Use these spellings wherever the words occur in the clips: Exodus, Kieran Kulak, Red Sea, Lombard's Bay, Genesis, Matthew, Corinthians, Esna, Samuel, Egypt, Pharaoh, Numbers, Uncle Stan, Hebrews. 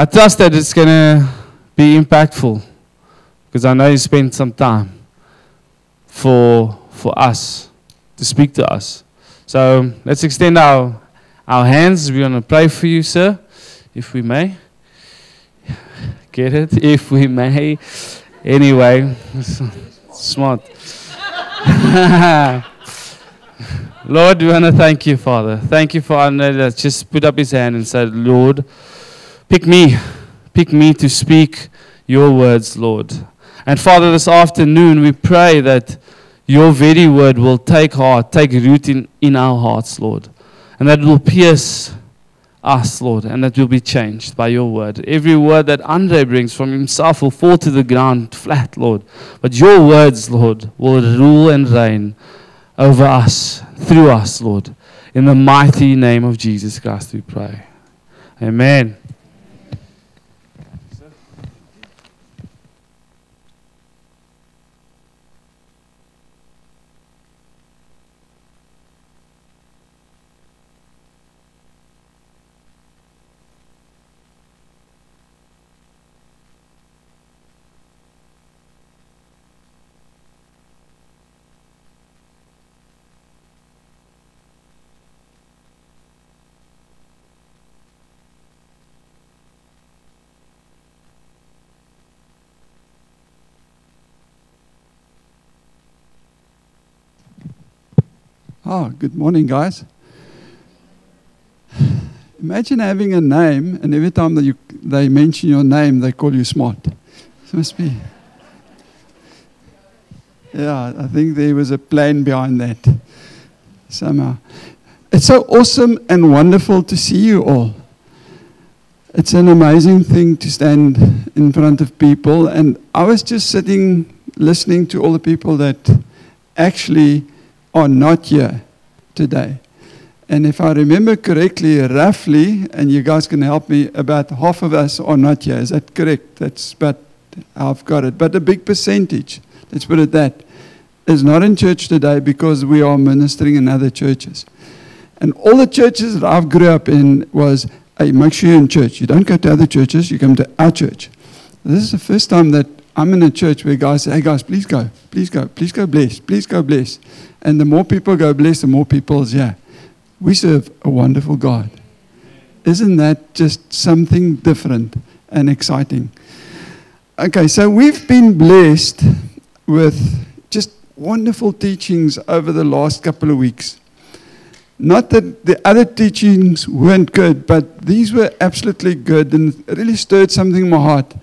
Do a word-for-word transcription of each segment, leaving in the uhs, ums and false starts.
I trust that it's going to be impactful because I know you spent some time for for us, to speak to us. So let's extend our, our hands. We're going to pray for you, sir, if we may. Get it? If we may. Anyway, smart. Lord, we want to thank you, Father. Thank you for Andre that just put up his hand and said, Lord, pick me. Pick me to speak your words, Lord. And Father, this afternoon we pray that your very word will take heart, take root in, in our hearts, Lord. And that it will pierce us, Lord, and that we'll be changed by your word. Every word that Andre brings from himself will fall to the ground flat, Lord. But your words, Lord, will rule and reign over us, through us, Lord. In the mighty name of Jesus Christ we pray. Amen. Oh, good morning, guys. Imagine having a name, and every time that you they mention your name, they call you smart. It must be. Yeah, I think there was a plan behind that somehow. It's so awesome and wonderful to see you all. It's an amazing thing to stand in front of people, and I was just sitting, listening to all the people that actually are not here today. And if I remember correctly, roughly, and you guys can help me, about half of us are not here. Is that correct? That's about how I've got it. But a big percentage, let's put it that, is not in church today because we are ministering in other churches. And all the churches that I've grew up in was, hey, make sure you're in church. You don't go to other churches, you come to our church. This is the first time that I'm in a church where guys say, hey guys, please go, please go, please go bless, please go bless. And the more people go bless, the more people is yeah. We serve a wonderful God. Isn't that just something different and exciting? Okay, so we've been blessed with just wonderful teachings over the last couple of weeks. Not that the other teachings weren't good, but these were absolutely good and really stirred something in my heart.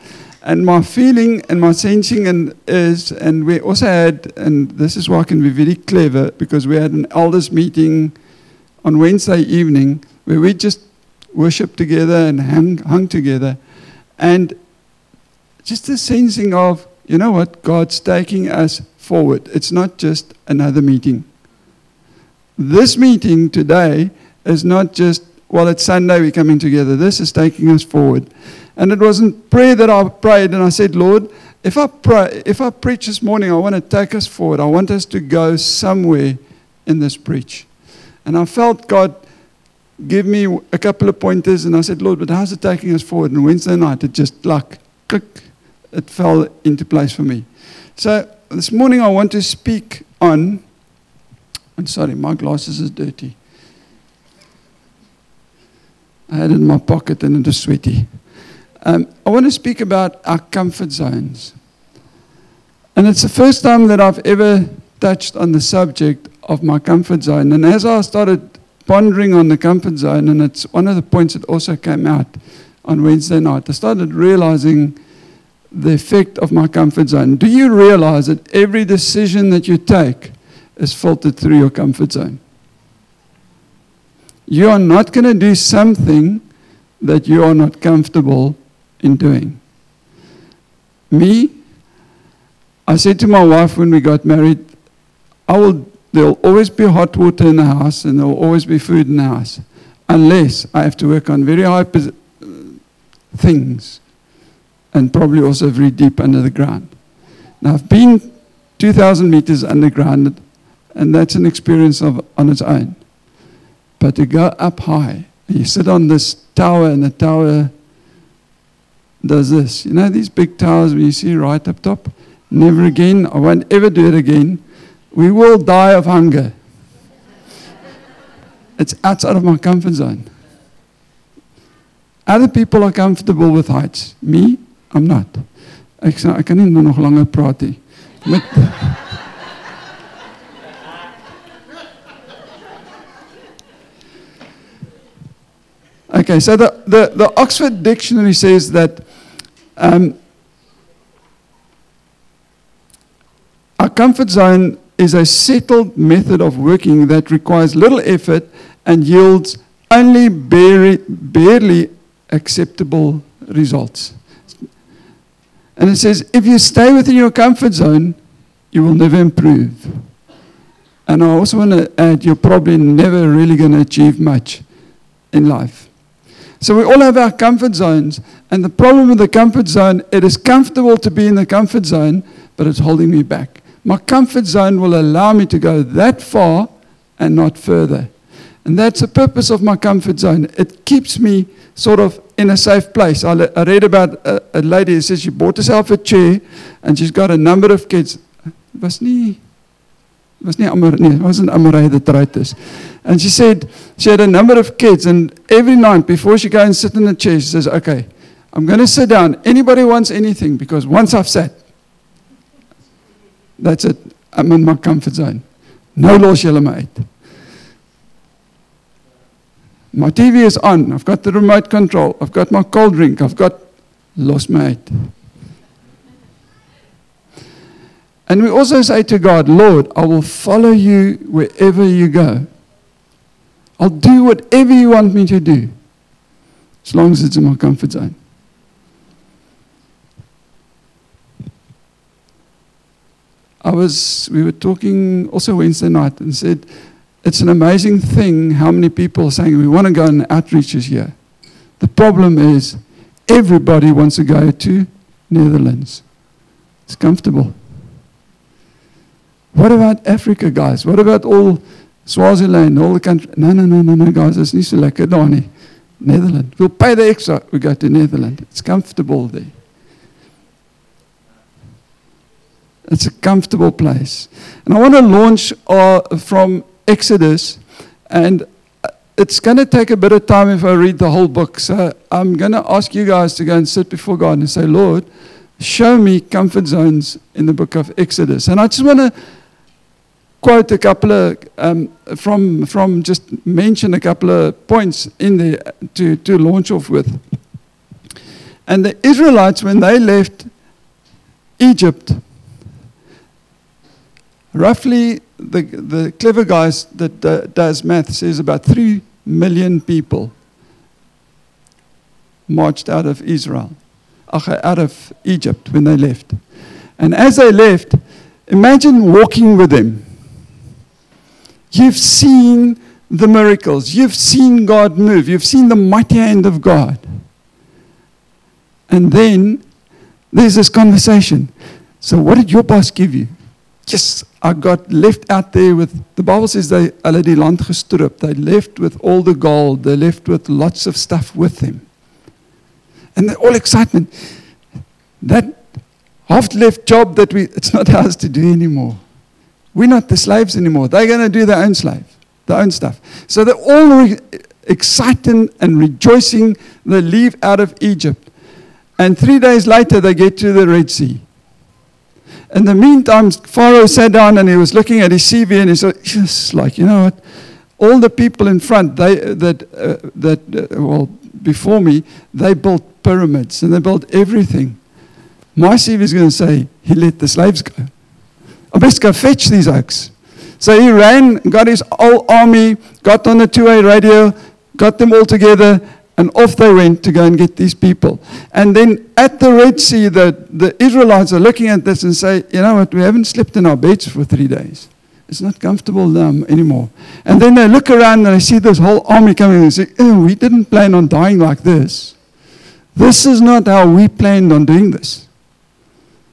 And my feeling and my sensing and is, and we also had, and this is why I can be very clever, because we had an elders meeting on Wednesday evening where we just worshiped together and hung, hung together. And just the sensing of, you know what, God's taking us forward. It's not just another meeting. This meeting today is not just, well, it's Sunday, we're coming together. This is taking us forward. And it wasn't prayer that I prayed, and I said, Lord, if I pray, if I preach this morning, I want to take us forward. I want us to go somewhere in this preach. And I felt God give me a couple of pointers, and I said, Lord, but how's it taking us forward? And Wednesday night, it just like, click, it fell into place for me. So this morning, I want to speak on, I'm sorry, my glasses is dirty. I had it in my pocket, and it was sweaty. Um, I want to speak about our comfort zones. And it's the first time that I've ever touched on the subject of my comfort zone. And as I started pondering on the comfort zone, and it's one of the points that also came out on Wednesday night, I started realizing the effect of my comfort zone. Do you realize that every decision that you take is filtered through your comfort zone? You are not going to do something that you are not comfortable in doing. Me, I said to my wife when we got married, I will. there will always be hot water in the house and there will always be food in the house, unless I have to work on very high pos- things and probably also very deep under the ground. Now, I've been two thousand meters underground, and that's an experience of on its own. But to go up high, you sit on this tower, and the tower does this. You know these big towers where you see right up top? Never again. I won't ever do it again. We will die of hunger. It's outside of my comfort zone. Other people are comfortable with heights. Me, I'm not. Ek sê ek kan nie nog langer praat nie. Met Okay, so the, the, the Oxford Dictionary says that um, our comfort zone is a settled method of working that requires little effort and yields only barely, barely acceptable results. And it says, if you stay within your comfort zone, you will never improve. And I also want to add, you're probably never really going to achieve much in life. So we all have our comfort zones, and the problem with the comfort zone, it is comfortable to be in the comfort zone, but it's holding me back. My comfort zone will allow me to go that far and not further. And that's the purpose of my comfort zone. It keeps me sort of in a safe place. I, le- I read about a, a lady who says she bought herself a chair and she's got a number of kids. It was nie, it was nie Amar- nee, it wasn't Amaray that wrote this. And she said she had a number of kids, and every night before she goes and sits in the chair, she says, okay, I'm going to sit down. Anybody wants anything? Because once I've sat, that's it. I'm in my comfort zone. No los julle my uit. My T V is on. I've got the remote control. I've got my cold drink. I've got lost mate. And we also say to God, Lord, I will follow you wherever you go. I'll do whatever you want me to do, as long as it's in my comfort zone. I was, we were talking also Wednesday night and said, it's an amazing thing how many people are saying, we want to go on outreaches here. The problem is, everybody wants to go to Netherlands. It's comfortable. What about Africa, guys? What about all Swaziland, all the country? No, no, no, no, no, guys, it's not so lekker daar nie. Netherlands. We'll pay the extra, we go to Netherlands. It's comfortable there. It's a comfortable place. And I want to launch uh, from Exodus, and it's going to take a bit of time if I read the whole book. So I'm going to ask you guys to go and sit before God and say, Lord, show me comfort zones in the book of Exodus. And I just want to quote a couple of, um, from, from just mention a couple of points in there to, to launch off with. And the Israelites, when they left Egypt, roughly, the the clever guys that d- does math says about three million people marched out of Israel, out of Egypt when they left. And as they left, imagine walking with them. You've seen the miracles. You've seen God move. You've seen the mighty hand of God. And then there's this conversation. So what did your boss give you? Yes, I got left out there with, the Bible says they hulle die land gestroop. They left with all the gold. They left with lots of stuff with them. And they're all excitement. That half-left job that we, it's not ours to do anymore. We're not the slaves anymore. They're going to do their own slave, their own stuff. So they're all re- exciting and rejoicing. They leave out of Egypt. And three days later, they get to the Red Sea. In the meantime, Pharaoh sat down and he was looking at his C V and he said, just like, you know what, all the people in front, they that, uh, that uh, well, before me, they built pyramids and they built everything. My C V is going to say, he let the slaves go. I best go fetch these oaks. So he ran, got his whole army, got on the two-way radio, got them all together, and off they went to go and get these people. And then at the Red Sea, the, the Israelites are looking at this and say, you know what, we haven't slept in our beds for three days. It's not comfortable um, anymore. And then they look around and they see this whole army coming and say, oh, we didn't plan on dying like this. This is not how we planned on doing this.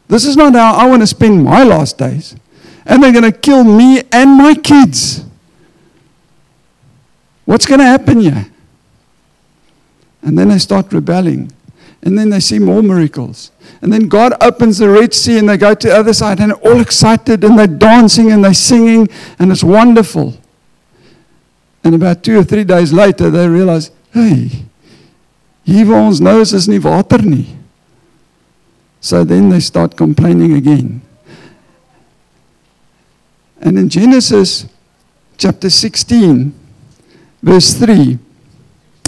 This is not how I want to spend my last days. And they're going to kill me and my kids. What's going to happen here? And then they start rebelling. And then they see more miracles. And then God opens the Red Sea and they go to the other side and they're all excited and they're dancing and they're singing and it's wonderful. And about two or three days later they realize, hey, hier waar ons nou is is nie water nie. So then they start complaining again. And in Genesis chapter sixteen, verse three,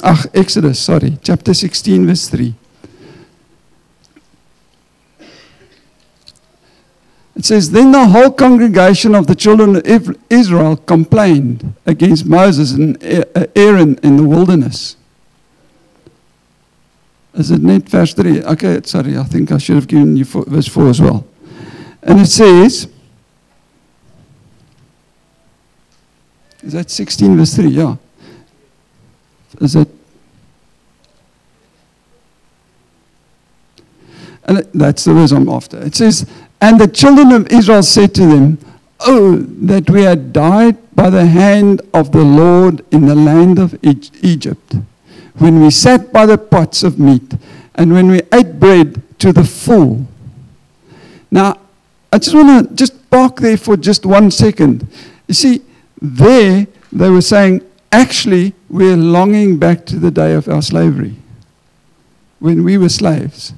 ach, Exodus, sorry, chapter sixteen, verse three. It says, then the whole congregation of the children of Israel complained against Moses and Aaron in the wilderness. Is it net verse three? Okay, sorry, I think I should have given you verse four as well. And it says, is that sixteen verse three? Yeah. Is that? And it, that's the verse I'm after. It says, and the children of Israel said to them, oh, that we had died by the hand of the Lord in the land of Egypt, when we sat by the pots of meat, and when we ate bread to the full. Now, I just want to just park there for just one second. You see, there they were saying, actually, we're longing back to the day of our slavery, when we were slaves.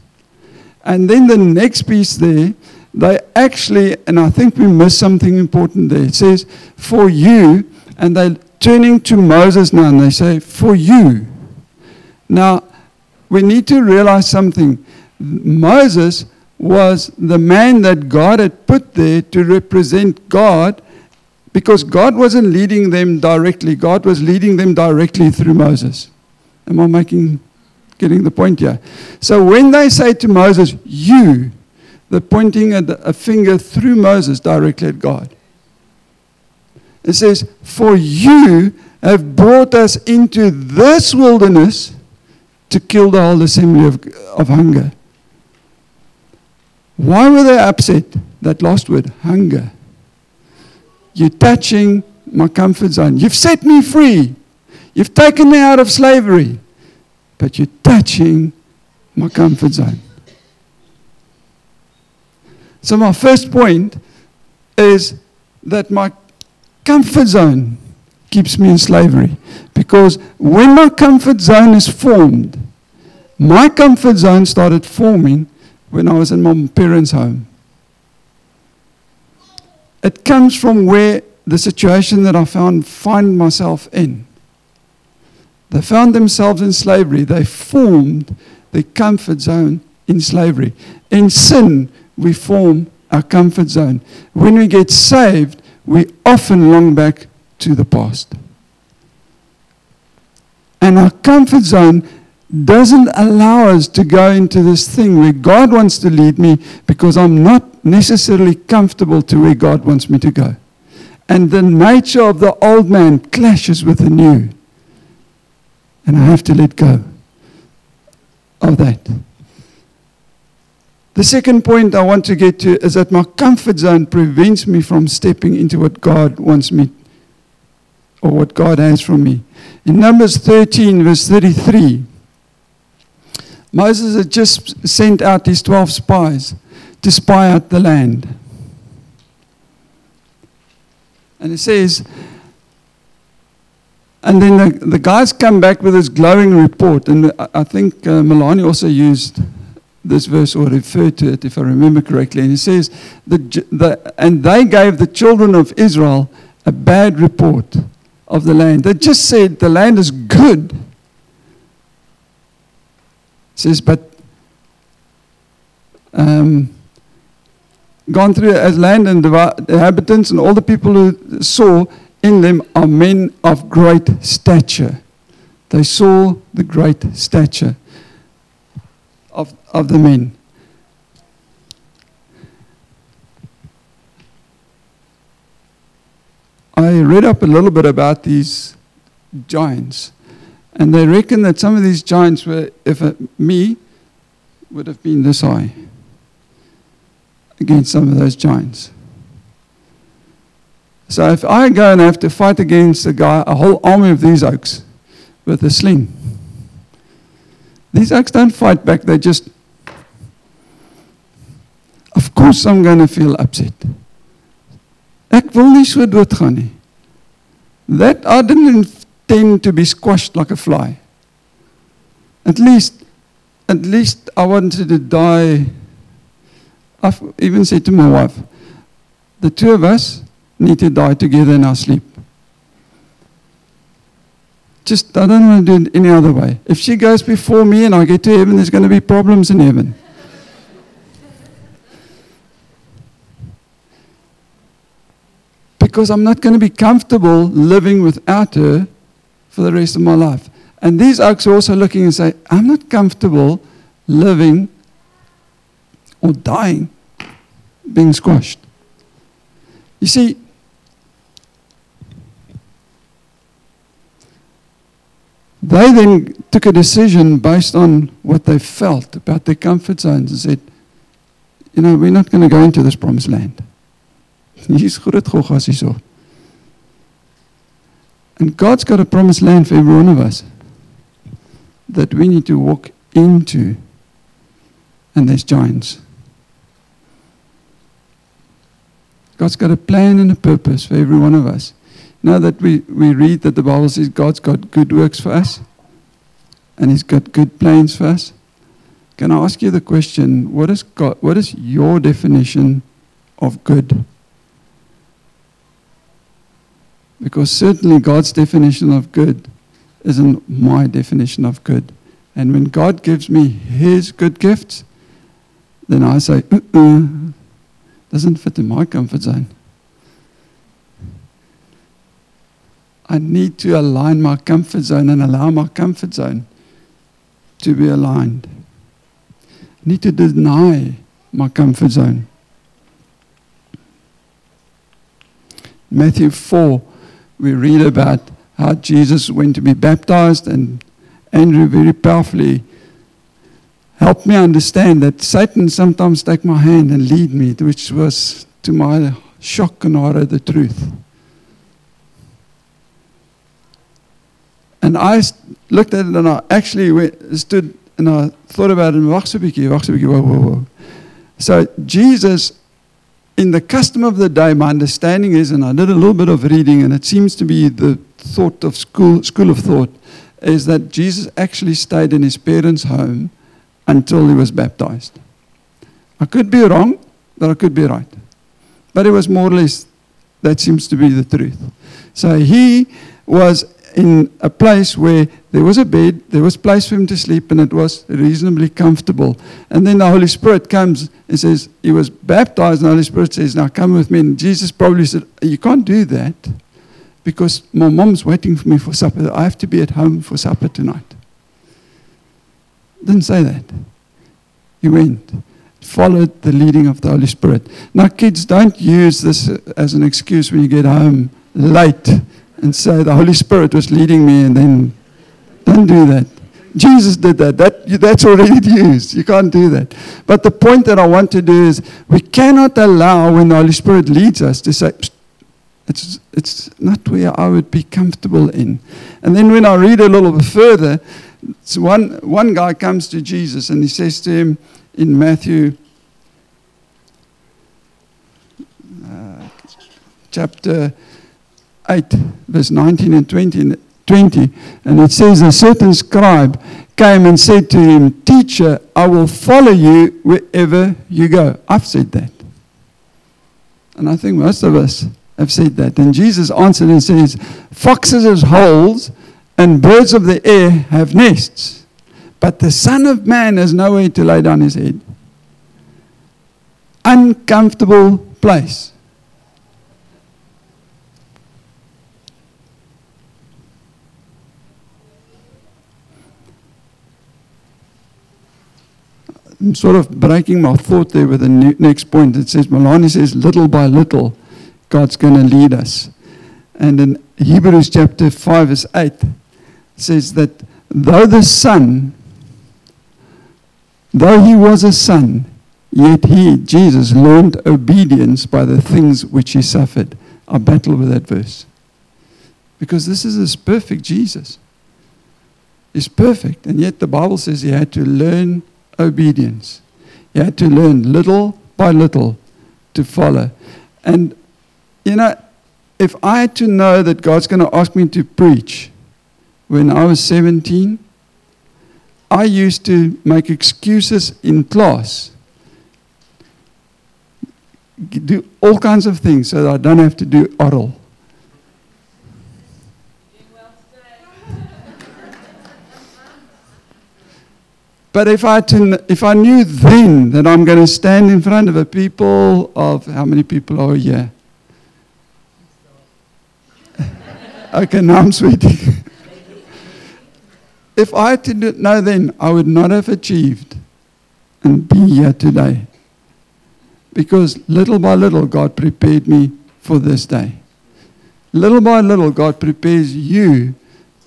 And then the next piece there, they actually, and I think we missed something important there. It says, for you, and they're turning to Moses now, and they say, for you. Now, we need to realize something. Moses was the man that God had put there to represent God, because God wasn't leading them directly. God was leading them directly through Moses. Am I making, getting the point here? So when they say to Moses, you, they're pointing at a finger through Moses directly at God. It says, for you have brought us into this wilderness to kill the whole assembly of, of hunger. Why were they upset? That last word, hunger. You're touching my comfort zone. You've set me free. You've taken me out of slavery. But you're touching my comfort zone. So my first point is that my comfort zone keeps me in slavery. Because when my comfort zone is formed, my comfort zone started forming when I was in my parents' home. It comes from where the situation that I found find myself in. They found themselves in slavery. They formed their comfort zone in slavery. In sin, we form our comfort zone. When we get saved, we often long back to the past. And our comfort zone doesn't allow us to go into this thing where God wants to lead me, because I'm not necessarily comfortable to where God wants me to go. And the nature of the old man clashes with the new. And I have to let go of that. The second point I want to get to is that my comfort zone prevents me from stepping into what God wants me, or what God has for me. In Numbers thirteen, verse thirty-three, Moses had just sent out his twelve spies to spy out the land. And it says, and then the, the guys come back with this glowing report, and I, I think uh, Melanie also used this verse or referred to it, if I remember correctly, and it says, the, the, and they gave the children of Israel a bad report of the land. They just said, the land is good. It says, but um, gone through as land and the inhabitants and all the people who saw in them are men of great stature. They saw the great stature of, of the men. I read up a little bit about these giants, and they reckon that some of these giants were, if it, me, would have been this high against some of those giants. So if I go and have to fight against a guy, a whole army of these oaks with a sling, These acts don't fight back. They just, of course I'm going to feel upset. Ek wil nie so doodgaan nie. That I didn't intend to be squashed like a fly. At least, at least I wanted to die. I've even said to my wife, the two of us need to die together in our sleep. Just, I don't want to do it any other way. If she goes before me and I get to heaven, there's going to be problems in heaven. Because I'm not going to be comfortable living without her for the rest of my life. And these oaks are also looking and say, I'm not comfortable living or dying, being squashed. You see, they then took a decision based on what they felt about their comfort zones and said, you know, we're not going to go into this promised land. And God's got a promised land for every one of us that we need to walk into. And there's giants. God's got a plan and a purpose for every one of us. Now that we, we read that the Bible says God's got good works for us and He's got good plans for us, can I ask you the question, what is God, what is your definition of good? Because certainly God's definition of good isn't my definition of good. And when God gives me His good gifts, then I say, uh-uh, doesn't fit in my comfort zone. I need to align my comfort zone and allow my comfort zone to be aligned. I need to deny my comfort zone. Matthew four, we read about how Jesus went to be baptized, and Andrew very powerfully helped me understand that Satan sometimes take my hand and lead me, which was, to my shock and horror, the truth. And I looked at it and I actually went, stood and I thought about it and wacht so 'n bietjie, wacht so 'n bietjie, whoa, whoa, whoa. So Jesus, in the custom of the day, my understanding is, and I did a little bit of reading, and it seems to be the thought of school, school of thought, is that Jesus actually stayed in His parents' home until He was baptized. I could be wrong, but I could be right. But it was more or less, that seems to be the truth. So He was in a place where there was a bed, there was a place for Him to sleep, and it was reasonably comfortable. And then the Holy Spirit comes and says, He was baptized, and the Holy Spirit says, now come with me. And Jesus probably said, you can't do that because my mom's waiting for me for supper. I have to be at home for supper tonight. Didn't say that. He went, followed the leading of the Holy Spirit. Now, kids, don't use this as an excuse when you get home late and say, the Holy Spirit was leading me, and then don't do that. Jesus did that. that. That's already used. You can't do that. But the point that I want to do is, we cannot allow, when the Holy Spirit leads us, to say, it's, it's not where I would be comfortable in. And then when I read a little bit further, so one, one guy comes to Jesus and he says to Him in Matthew uh, chapter eight, verse nineteen and twenty, and it says, a certain scribe came and said to Him, teacher, I will follow you wherever you go. I've said that. And I think most of us have said that. And Jesus answered and says, foxes have holes and birds of the air have nests, but the Son of Man has nowhere to lay down His head. Uncomfortable place. I'm sort of breaking my thought there with the ne- next point. It says, Malani says, little by little, God's going to lead us. And in Hebrews chapter five, verse eight, says that though the Son, though He was a Son, yet He, Jesus, learned obedience by the things which He suffered. I battle with that verse. Because this is this perfect Jesus. is perfect. And yet the Bible says he had to learn obedience. He had to learn little by little to follow. And, you know, if I had to know that God's going to ask me to preach when I was seventeen, I used to make excuses in class, do all kinds of things so that I don't have to do oral. But if I to, if I knew then that I'm going to stand in front of a people of, how many people are here? Okay, now I'm sweating. If I had to know then, I would not have achieved and be here today. Because little by little, God prepared me for this day. Little by little, God prepares you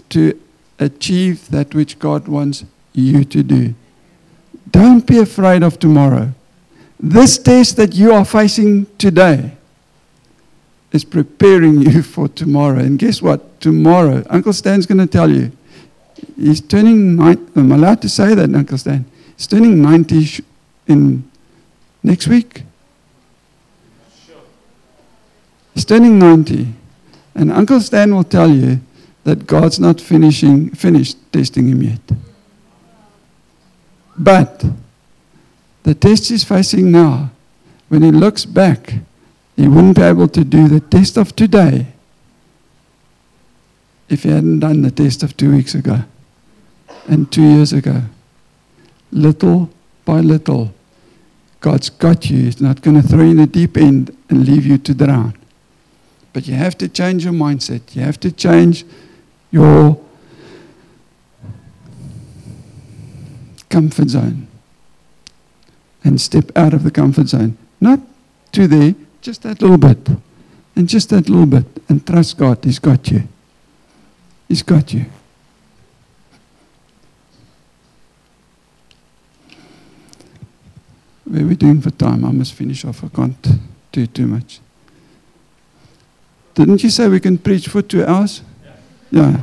to achieve that which God wants you to do. Don't be afraid of tomorrow. This test that you are facing today is preparing you for tomorrow. And guess what? Tomorrow, Uncle Stan's going to tell you. He's turning ninety. I'm allowed to say that, Uncle Stan. He's turning ninety sh- in next week. Sure. He's turning ninety, and Uncle Stan will tell you that God's not finishing finished testing him yet. But the test he's facing now, when he looks back, he wouldn't be able to do the test of today if he hadn't done the test of two weeks ago and two years ago. Little by little, God's got you. He's not going to throw you in the deep end and leave you to drown. But you have to change your mindset. You have to change your comfort zone and step out of the comfort zone. Not to there, just that little bit, and just that little bit, and trust God. He's got you. He's got you. Where are we doing for time? I must finish off. I can't do too much. Didn't you say we can preach for two hours? Yeah. yeah.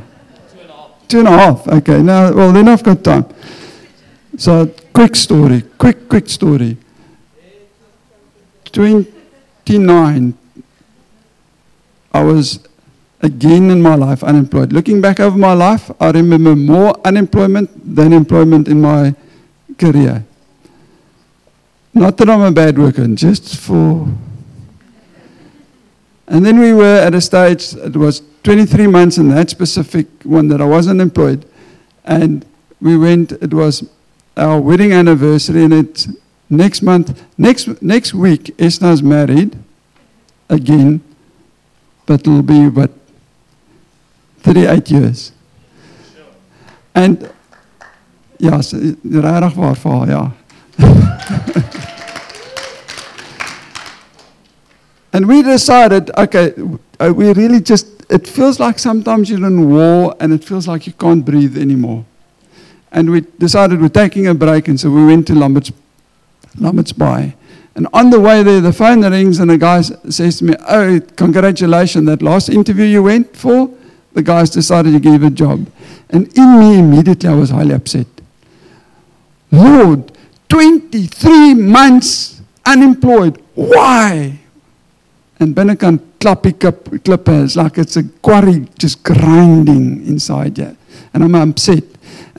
Two and a half. Two and a half. Okay. Now, well, then I've got time. So, quick story, quick, quick story. twenty-nine, I was again in my life unemployed. Looking back over my life, I remember more unemployment than employment in my career. Not that I'm a bad worker, just for... And then we were at a stage, it was twenty-three months in that specific one that I was unemployed. And we went, it was... our wedding anniversary, and it's next month, next next week, Esna's married again, but it'll be what, thirty-eight years. Sure. And yeah, so rarig waar vir haar, yeah. And we decided, okay, we really just, it feels like sometimes you're in war, and it feels like you can't breathe anymore. And we decided we're taking a break, and so we went to Lombard's, Lombard's Bay. And on the way there, the phone rings, and the guy says to me, "Oh, congratulations, that last interview you went for, the guys decided to give a job." And in me, immediately, I was highly upset. Lord, twenty-three months unemployed. Why? And binnekant klappie klippe, it's like it's a quarry just grinding inside you. And I'm upset.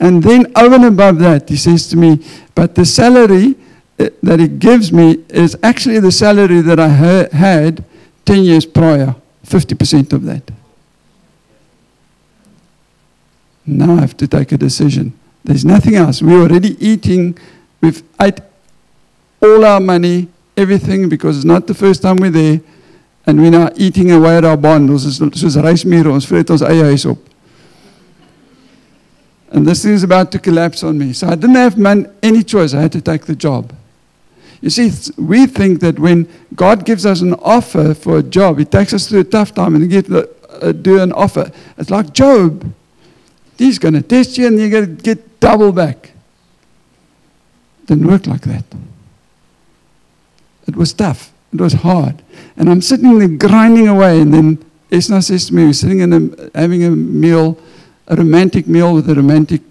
And then over and above that, he says to me, "But the salary that he gives me is actually the salary that I ha- had ten years prior, fifty percent of that." Now I have to take a decision. There's nothing else. We're already eating. We've ate all our money, everything, because it's not the first time we're there. And we're now eating away at our bond. Soos reismure, ons vreet ons eie huis op. And this thing is about to collapse on me. So I didn't have man, any choice. I had to take the job. You see, we think that when God gives us an offer for a job, He takes us through a tough time and get the, uh, do an offer. It's like Job. He's going to test you and you're going to get double back. Didn't work like that. It was tough. It was hard. And I'm sitting there grinding away. And then Esna says to me, we're sitting in a, having a meal, a romantic meal with a romantic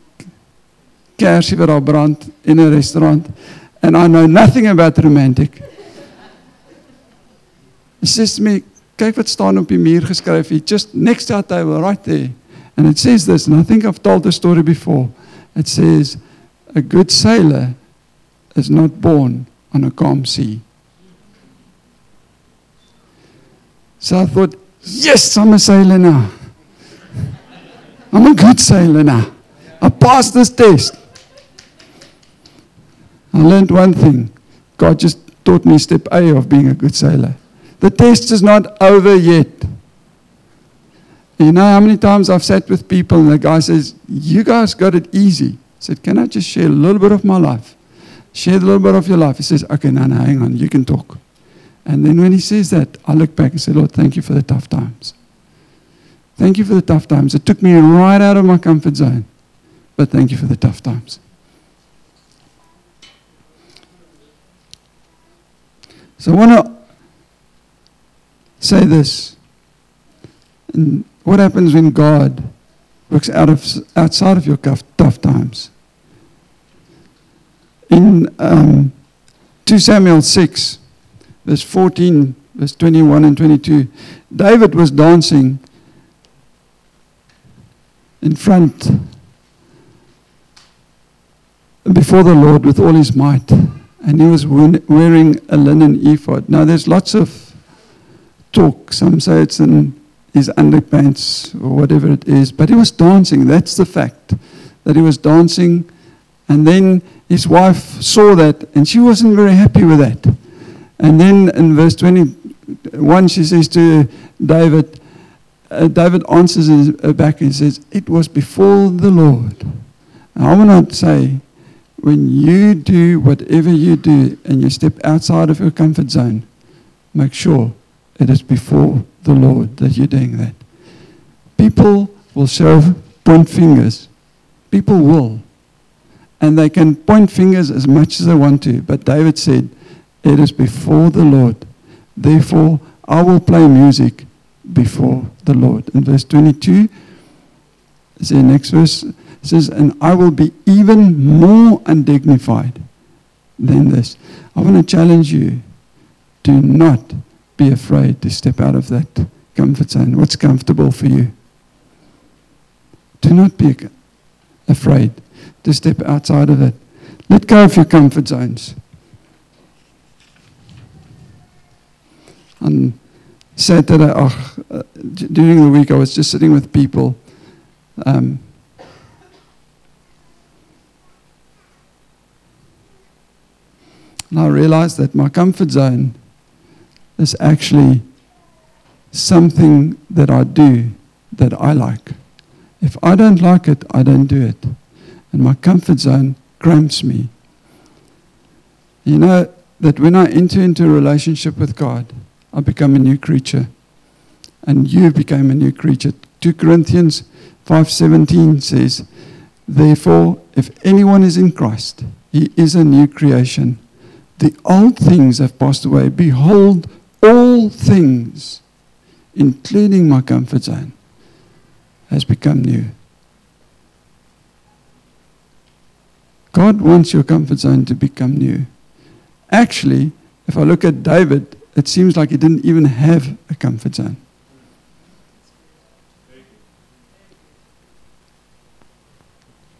kersie wat daar brand in 'n restaurant, and I know nothing about romantic. It says to me, kyk wat staan op die muur geskryf hier, just next to our table, right there. And it says this, and I think I've told the story before. It says, a good sailor is not born on a calm sea. So I thought, yes, I'm a sailor now. I'm a good sailor now. I passed this test. I learned one thing. God just taught me step A of being a good sailor. The test is not over yet. You know how many times I've sat with people and the guy says, you guys got it easy. I said, can I just share a little bit of my life? Share a little bit of your life. He says, okay, no, no, hang on, you can talk. And then when he says that, I look back and say, Lord, thank you for the tough times. Thank you for the tough times. It took me right out of my comfort zone. But thank you for the tough times. So I want to say this. And what happens when God works out of, outside of your tough times? In um, Second Samuel six, verse fourteen, verse twenty-one and twenty-two, David was dancing in front before the Lord with all his might, and he was wearing a linen ephod. Now there's lots of talk. Some say it's an his underpants or whatever it is, but he was dancing. That's the fact, that he was dancing. And then his wife saw that, and she wasn't very happy with that. And then in verse twenty-one, she says to David, uh, David answers her back and says, it was before the Lord. And I want to say, when you do whatever you do and you step outside of your comfort zone, make sure it is before the Lord that you're doing that. People will show, point fingers. People will. And they can point fingers as much as they want to. But David said, it is before the Lord. Therefore, I will play music before the Lord. In verse twenty-two, see the next verse, it says, and I will be even more undignified than this. I want to challenge you, do not be afraid to step out of that comfort zone. What's comfortable for you? Do not be afraid to step outside of it. Let go of your comfort zones. On Saturday, oh, uh, during the week, I was just sitting with people. Um, and I realized that my comfort zone is actually something that I do that I like. If I don't like it, I don't do it. And my comfort zone cramps me. You know that when I enter into a relationship with God, I become a new creature. And you became a new creature. Second Corinthians five seventeen says, therefore, if anyone is in Christ, he is a new creation. The old things have passed away. Behold, all things, including my comfort zone, has become new. God wants your comfort zone to become new. Actually, if I look at David, it seems like he didn't even have a comfort zone.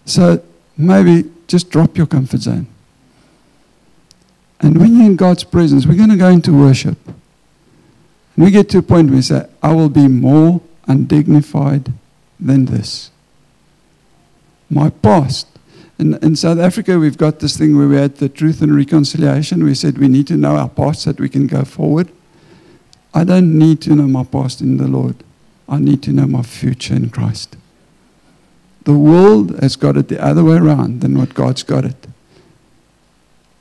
So maybe just drop your comfort zone. And when you're in God's presence, we're going to go into worship. And we get to a point where we say, I will be more undignified than this. My past. In, in South Africa, we've got this thing where we had the Truth and Reconciliation. We said we need to know our past so that we can go forward. I don't need to know my past in the Lord. I need to know my future in Christ. The world has got it the other way around than what God's got it.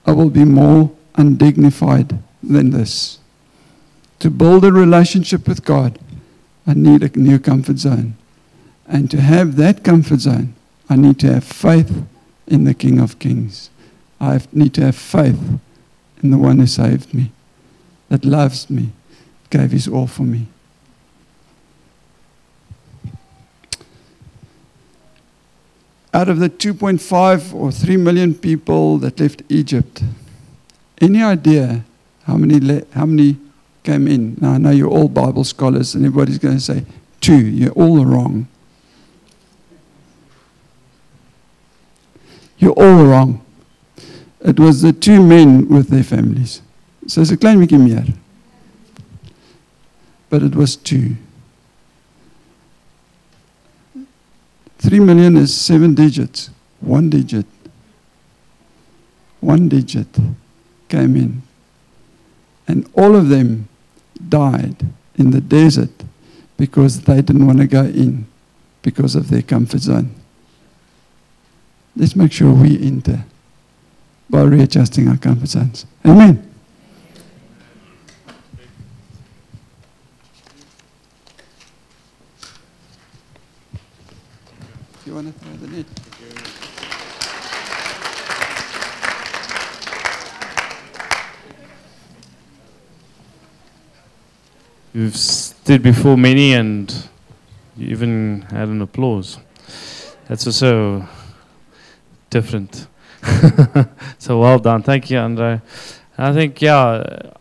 I will be more undignified than this. To build a relationship with God, I need a new comfort zone. And to have that comfort zone, I need to have faith in the King of Kings. I need to have faith in the one who saved me, that loves me, gave his all for me. out of the two point five or three million people that left Egypt, any idea how many le- how many came in? Now, I know you're all Bible scholars, and everybody's going to say, two, you're all wrong. You're all wrong. It was the two men with their families. So it's a klein bietjie meer. But it was two. Three million is seven digits. One digit. One digit came in. And all of them died in the desert because they didn't want to go in because of their comfort zone. Let's make sure we enter by readjusting our comfort zones. Amen. You want to throw the net? You've stood before many and you even had an applause. That's also different. So well done. Thank you, Andre. I think, yeah...